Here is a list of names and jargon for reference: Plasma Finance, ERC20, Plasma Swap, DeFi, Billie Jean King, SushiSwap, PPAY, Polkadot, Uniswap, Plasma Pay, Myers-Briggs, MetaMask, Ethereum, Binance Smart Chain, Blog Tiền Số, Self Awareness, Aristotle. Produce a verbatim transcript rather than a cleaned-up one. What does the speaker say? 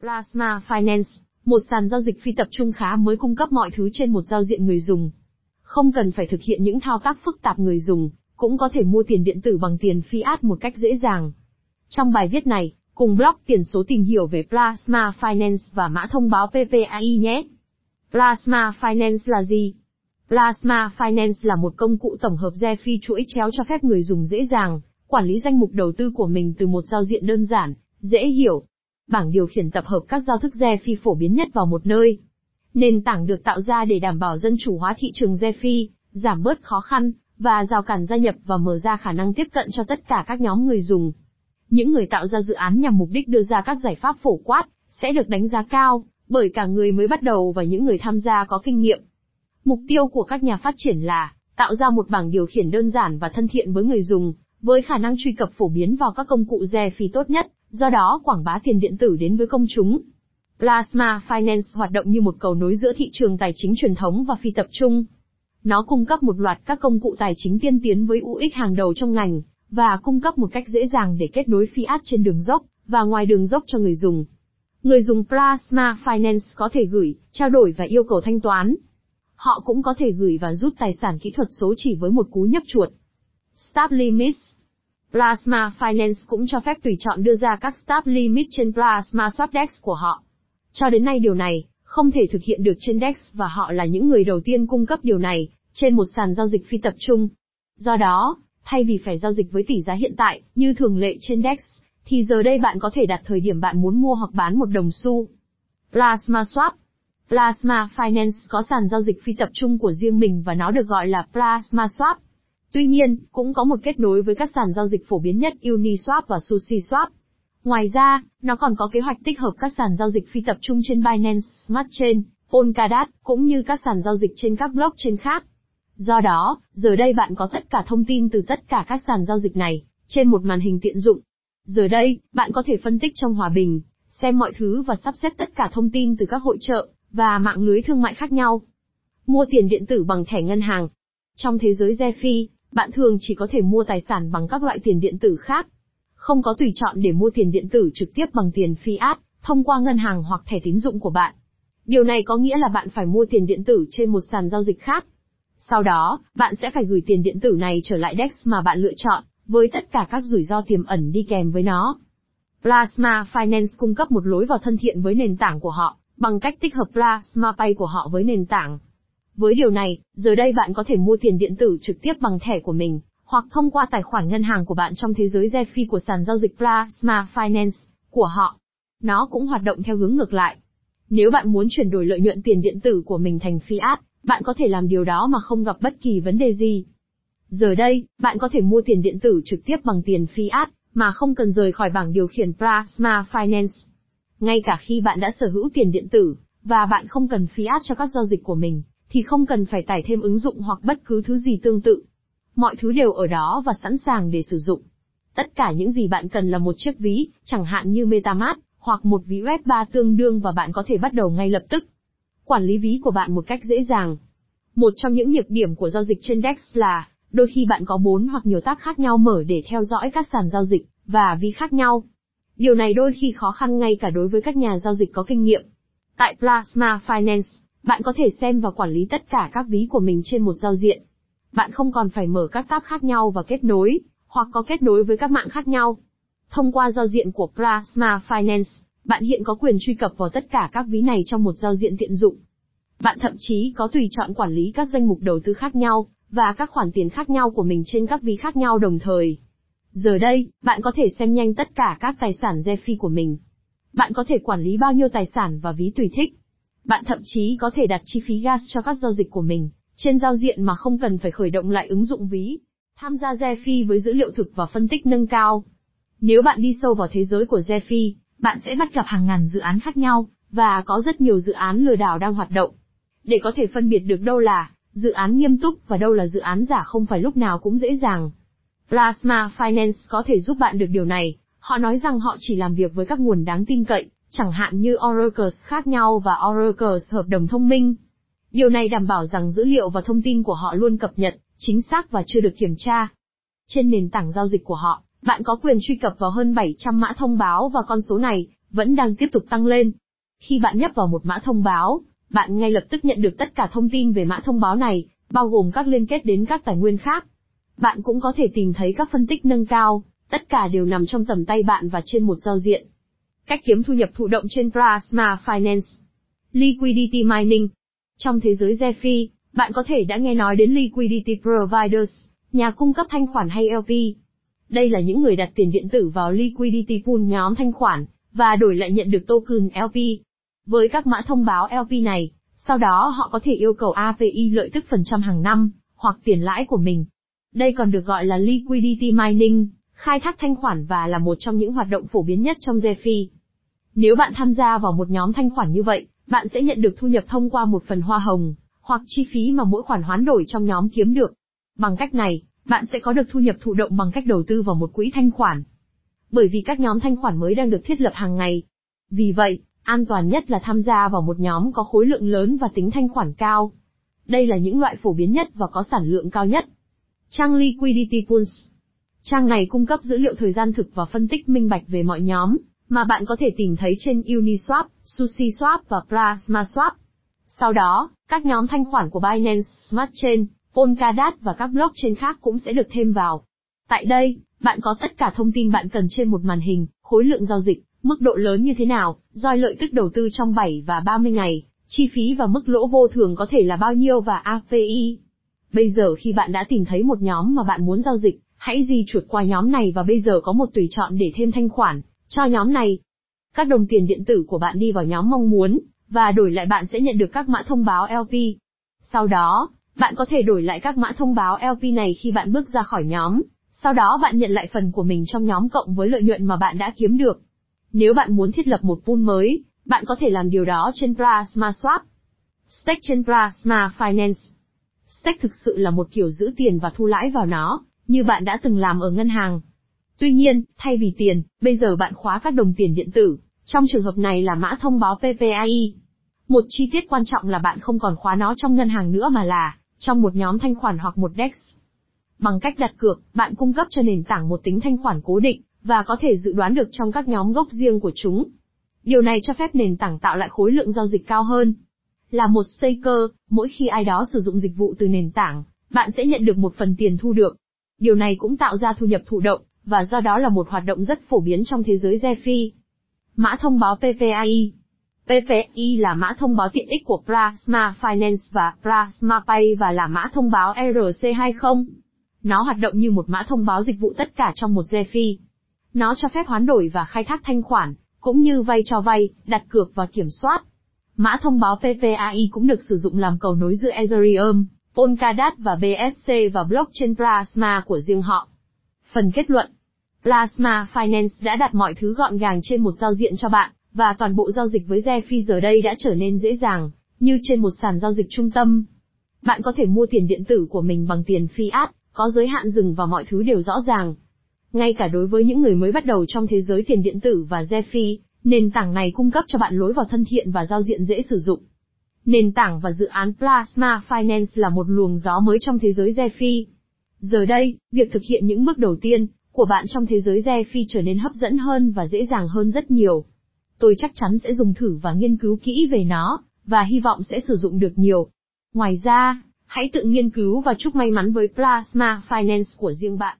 Plasma Finance, một sàn giao dịch phi tập trung khá mới cung cấp mọi thứ trên một giao diện người dùng. Không cần phải thực hiện những thao tác phức tạp, người dùng cũng có thể mua tiền điện tử bằng tiền fiat một cách dễ dàng. Trong bài viết này, cùng Blog Tiền Số tìm hiểu về Plasma Finance và mã thông báo P P A Y nhé. Plasma Finance là gì? Plasma Finance là một công cụ tổng hợp DeFi chuỗi chéo cho phép người dùng dễ dàng quản lý danh mục đầu tư của mình từ một giao diện đơn giản, dễ hiểu. Bảng điều khiển tập hợp các giao thức DeFi phổ biến nhất vào một nơi. Nền tảng được tạo ra để đảm bảo dân chủ hóa thị trường DeFi, giảm bớt khó khăn và rào cản gia nhập và mở ra khả năng tiếp cận cho tất cả các nhóm người dùng. Những người tạo ra dự án nhằm mục đích đưa ra các giải pháp phổ quát sẽ được đánh giá cao bởi cả người mới bắt đầu và những người tham gia có kinh nghiệm. Mục tiêu của các nhà phát triển là tạo ra một bảng điều khiển đơn giản và thân thiện với người dùng, với khả năng truy cập phổ biến vào các công cụ DeFi tốt nhất, do đó quảng bá tiền điện tử đến với công chúng. Plasma Finance hoạt động như một cầu nối giữa thị trường tài chính truyền thống và phi tập trung. Nó cung cấp một loạt các công cụ tài chính tiên tiến với U X hàng đầu trong ngành, và cung cấp một cách dễ dàng để kết nối fiat trên đường dốc và ngoài đường dốc cho người dùng. Người dùng Plasma Finance có thể gửi, trao đổi và yêu cầu thanh toán. Họ cũng có thể gửi và rút tài sản kỹ thuật số chỉ với một cú nhấp chuột. Stop Limits. Plasma Finance cũng cho phép tùy chọn đưa ra các Stop Limit trên Plasma Swap Dex của họ. Cho đến nay điều này không thể thực hiện được trên Dex và họ là những người đầu tiên cung cấp điều này trên một sàn giao dịch phi tập trung. Do đó, thay vì phải giao dịch với tỷ giá hiện tại như thường lệ trên Dex, thì giờ đây bạn có thể đặt thời điểm bạn muốn mua hoặc bán một đồng xu. Plasma Swap. Plasma Finance có sàn giao dịch phi tập trung của riêng mình và nó được gọi là Plasma Swap. Tuy nhiên, cũng có một kết nối với các sàn giao dịch phổ biến nhất Uniswap và SushiSwap. Ngoài ra, nó còn có kế hoạch tích hợp các sàn giao dịch phi tập trung trên Binance Smart Chain, Polkadot, cũng như các sàn giao dịch trên các blockchain khác. Do đó, giờ đây bạn có tất cả thông tin từ tất cả các sàn giao dịch này, trên một màn hình tiện dụng. Giờ đây, bạn có thể phân tích trong hòa bình, xem mọi thứ và sắp xếp tất cả thông tin từ các hội chợ và mạng lưới thương mại khác nhau. Mua tiền điện tử bằng thẻ ngân hàng. Trong thế giới DeFi, bạn thường chỉ có thể mua tài sản bằng các loại tiền điện tử khác. Không có tùy chọn để mua tiền điện tử trực tiếp bằng tiền fiat, thông qua ngân hàng hoặc thẻ tín dụng của bạn. Điều này có nghĩa là bạn phải mua tiền điện tử trên một sàn giao dịch khác. Sau đó, bạn sẽ phải gửi tiền điện tử này trở lại Dex mà bạn lựa chọn, với tất cả các rủi ro tiềm ẩn đi kèm với nó. Plasma Finance cung cấp một lối vào thân thiện với nền tảng của họ, bằng cách tích hợp Plasma Pay của họ với nền tảng. Với điều này, giờ đây bạn có thể mua tiền điện tử trực tiếp bằng thẻ của mình, hoặc thông qua tài khoản ngân hàng của bạn trong thế giới DeFi của sàn giao dịch Plasma Finance của họ. Nó cũng hoạt động theo hướng ngược lại. Nếu bạn muốn chuyển đổi lợi nhuận tiền điện tử của mình thành fiat, bạn có thể làm điều đó mà không gặp bất kỳ vấn đề gì. Giờ đây, bạn có thể mua tiền điện tử trực tiếp bằng tiền fiat, mà không cần rời khỏi bảng điều khiển Plasma Finance. Ngay cả khi bạn đã sở hữu tiền điện tử, và bạn không cần fiat cho các giao dịch của mình, thì không cần phải tải thêm ứng dụng hoặc bất cứ thứ gì tương tự. Mọi thứ đều ở đó và sẵn sàng để sử dụng. Tất cả những gì bạn cần là một chiếc ví, chẳng hạn như MetaMask, hoặc một ví web ba tương đương và bạn có thể bắt đầu ngay lập tức. Quản lý ví của bạn một cách dễ dàng. Một trong những nhược điểm của giao dịch trên Dex là, đôi khi bạn có bốn hoặc nhiều tab khác nhau mở để theo dõi các sàn giao dịch, và ví khác nhau. Điều này đôi khi khó khăn ngay cả đối với các nhà giao dịch có kinh nghiệm. Tại Plasma Finance, bạn có thể xem và quản lý tất cả các ví của mình trên một giao diện. Bạn không còn phải mở các tab khác nhau và kết nối, hoặc có kết nối với các mạng khác nhau. Thông qua giao diện của Plasma Finance, bạn hiện có quyền truy cập vào tất cả các ví này trong một giao diện tiện dụng. Bạn thậm chí có tùy chọn quản lý các danh mục đầu tư khác nhau, và các khoản tiền khác nhau của mình trên các ví khác nhau đồng thời. Giờ đây, bạn có thể xem nhanh tất cả các tài sản DeFi của mình. Bạn có thể quản lý bao nhiêu tài sản và ví tùy thích. Bạn thậm chí có thể đặt chi phí gas cho các giao dịch của mình trên giao diện mà không cần phải khởi động lại ứng dụng ví. Tham gia DeFi với dữ liệu thực và phân tích nâng cao. Nếu bạn đi sâu vào thế giới của DeFi, bạn sẽ bắt gặp hàng ngàn dự án khác nhau, và có rất nhiều dự án lừa đảo đang hoạt động. Để có thể phân biệt được đâu là dự án nghiêm túc và đâu là dự án giả không phải lúc nào cũng dễ dàng. Plasma Finance có thể giúp bạn được điều này. Họ nói rằng họ chỉ làm việc với các nguồn đáng tin cậy, chẳng hạn như Oracles khác nhau và Oracles hợp đồng thông minh. Điều này đảm bảo rằng dữ liệu và thông tin của họ luôn cập nhật, chính xác và chưa được kiểm tra. Trên nền tảng giao dịch của họ, bạn có quyền truy cập vào hơn bảy trăm mã thông báo và con số này, vẫn đang tiếp tục tăng lên. Khi bạn nhấp vào một mã thông báo, bạn ngay lập tức nhận được tất cả thông tin về mã thông báo này, bao gồm các liên kết đến các tài nguyên khác. Bạn cũng có thể tìm thấy các phân tích nâng cao, tất cả đều nằm trong tầm tay bạn và trên một giao diện. Cách kiếm thu nhập thụ động trên Plasma Finance. Liquidity Mining. Trong thế giới DeFi, bạn có thể đã nghe nói đến Liquidity Providers, nhà cung cấp thanh khoản hay L P. Đây là những người đặt tiền điện tử vào Liquidity Pool nhóm thanh khoản, và đổi lại nhận được token L P. Với các mã thông báo L P này, sau đó họ có thể yêu cầu A P I lợi tức phần trăm hàng năm, hoặc tiền lãi của mình. Đây còn được gọi là Liquidity Mining, khai thác thanh khoản và là một trong những hoạt động phổ biến nhất trong DeFi. Nếu bạn tham gia vào một nhóm thanh khoản như vậy, bạn sẽ nhận được thu nhập thông qua một phần hoa hồng, hoặc chi phí mà mỗi khoản hoán đổi trong nhóm kiếm được. Bằng cách này, bạn sẽ có được thu nhập thụ động bằng cách đầu tư vào một quỹ thanh khoản. Bởi vì các nhóm thanh khoản mới đang được thiết lập hàng ngày. Vì vậy, an toàn nhất là tham gia vào một nhóm có khối lượng lớn và tính thanh khoản cao. Đây là những loại phổ biến nhất và có sản lượng cao nhất. Trang Liquidity Pools. Trang này cung cấp dữ liệu thời gian thực và phân tích minh bạch về mọi nhóm, mà bạn có thể tìm thấy trên Uniswap, SushiSwap và Plasma Swap. Sau đó, các nhóm thanh khoản của Binance Smart Chain, Polkadot và các blockchain khác cũng sẽ được thêm vào. Tại đây, bạn có tất cả thông tin bạn cần trên một màn hình, khối lượng giao dịch, mức độ lớn như thế nào, roi lợi tức đầu tư trong bảy và ba mươi ngày, chi phí và mức lỗ vô thường có thể là bao nhiêu và A P I. Bây giờ khi bạn đã tìm thấy một nhóm mà bạn muốn giao dịch, hãy di chuột qua nhóm này và bây giờ có một tùy chọn để thêm thanh khoản cho nhóm này. Các đồng tiền điện tử của bạn đi vào nhóm mong muốn, và đổi lại bạn sẽ nhận được các mã thông báo L P. Sau đó, bạn có thể đổi lại các mã thông báo L P này khi bạn bước ra khỏi nhóm, sau đó bạn nhận lại phần của mình trong nhóm cộng với lợi nhuận mà bạn đã kiếm được. Nếu bạn muốn thiết lập một pool mới, bạn có thể làm điều đó trên Plasma Swap. Stake trên Plasma Finance. Stake thực sự là một kiểu giữ tiền và thu lãi vào nó, như bạn đã từng làm ở ngân hàng. Tuy nhiên, thay vì tiền, bây giờ bạn khóa các đồng tiền điện tử, trong trường hợp này là mã thông báo P P A Y. Một chi tiết quan trọng là bạn không còn khóa nó trong ngân hàng nữa mà là trong một nhóm thanh khoản hoặc một dex. Bằng cách đặt cược, bạn cung cấp cho nền tảng một tính thanh khoản cố định, và có thể dự đoán được trong các nhóm gốc riêng của chúng. Điều này cho phép nền tảng tạo lại khối lượng giao dịch cao hơn. Là một staker, mỗi khi ai đó sử dụng dịch vụ từ nền tảng, bạn sẽ nhận được một phần tiền thu được. Điều này cũng tạo ra thu nhập thụ động, và do đó là một hoạt động rất phổ biến trong thế giới DeFi. Mã thông báo P P A Y. P P A Y là mã thông báo tiện ích của Plasma Finance và Plasma Pay và là mã thông báo E R C hai mươi. Nó hoạt động như một mã thông báo dịch vụ tất cả trong một DeFi. Nó cho phép hoán đổi và khai thác thanh khoản, cũng như vay cho vay, đặt cược và kiểm soát. Mã thông báo P P A Y cũng được sử dụng làm cầu nối giữa Ethereum, Polkadot và B S C và blockchain Plasma của riêng họ. Phần kết luận. Plasma Finance đã đặt mọi thứ gọn gàng trên một giao diện cho bạn, và toàn bộ giao dịch với DeFi giờ đây đã trở nên dễ dàng, như trên một sàn giao dịch trung tâm. Bạn có thể mua tiền điện tử của mình bằng tiền fiat, có giới hạn dừng và mọi thứ đều rõ ràng. Ngay cả đối với những người mới bắt đầu trong thế giới tiền điện tử và DeFi, nền tảng này cung cấp cho bạn lối vào thân thiện và giao diện dễ sử dụng. Nền tảng và dự án Plasma Finance là một luồng gió mới trong thế giới DeFi. Giờ đây, việc thực hiện những bước đầu tiên của bạn trong thế giới DeFi trở nên hấp dẫn hơn và dễ dàng hơn rất nhiều. Tôi chắc chắn sẽ dùng thử và nghiên cứu kỹ về nó, và hy vọng sẽ sử dụng được nhiều. Ngoài ra, hãy tự nghiên cứu và chúc may mắn với Plasma Finance của riêng bạn.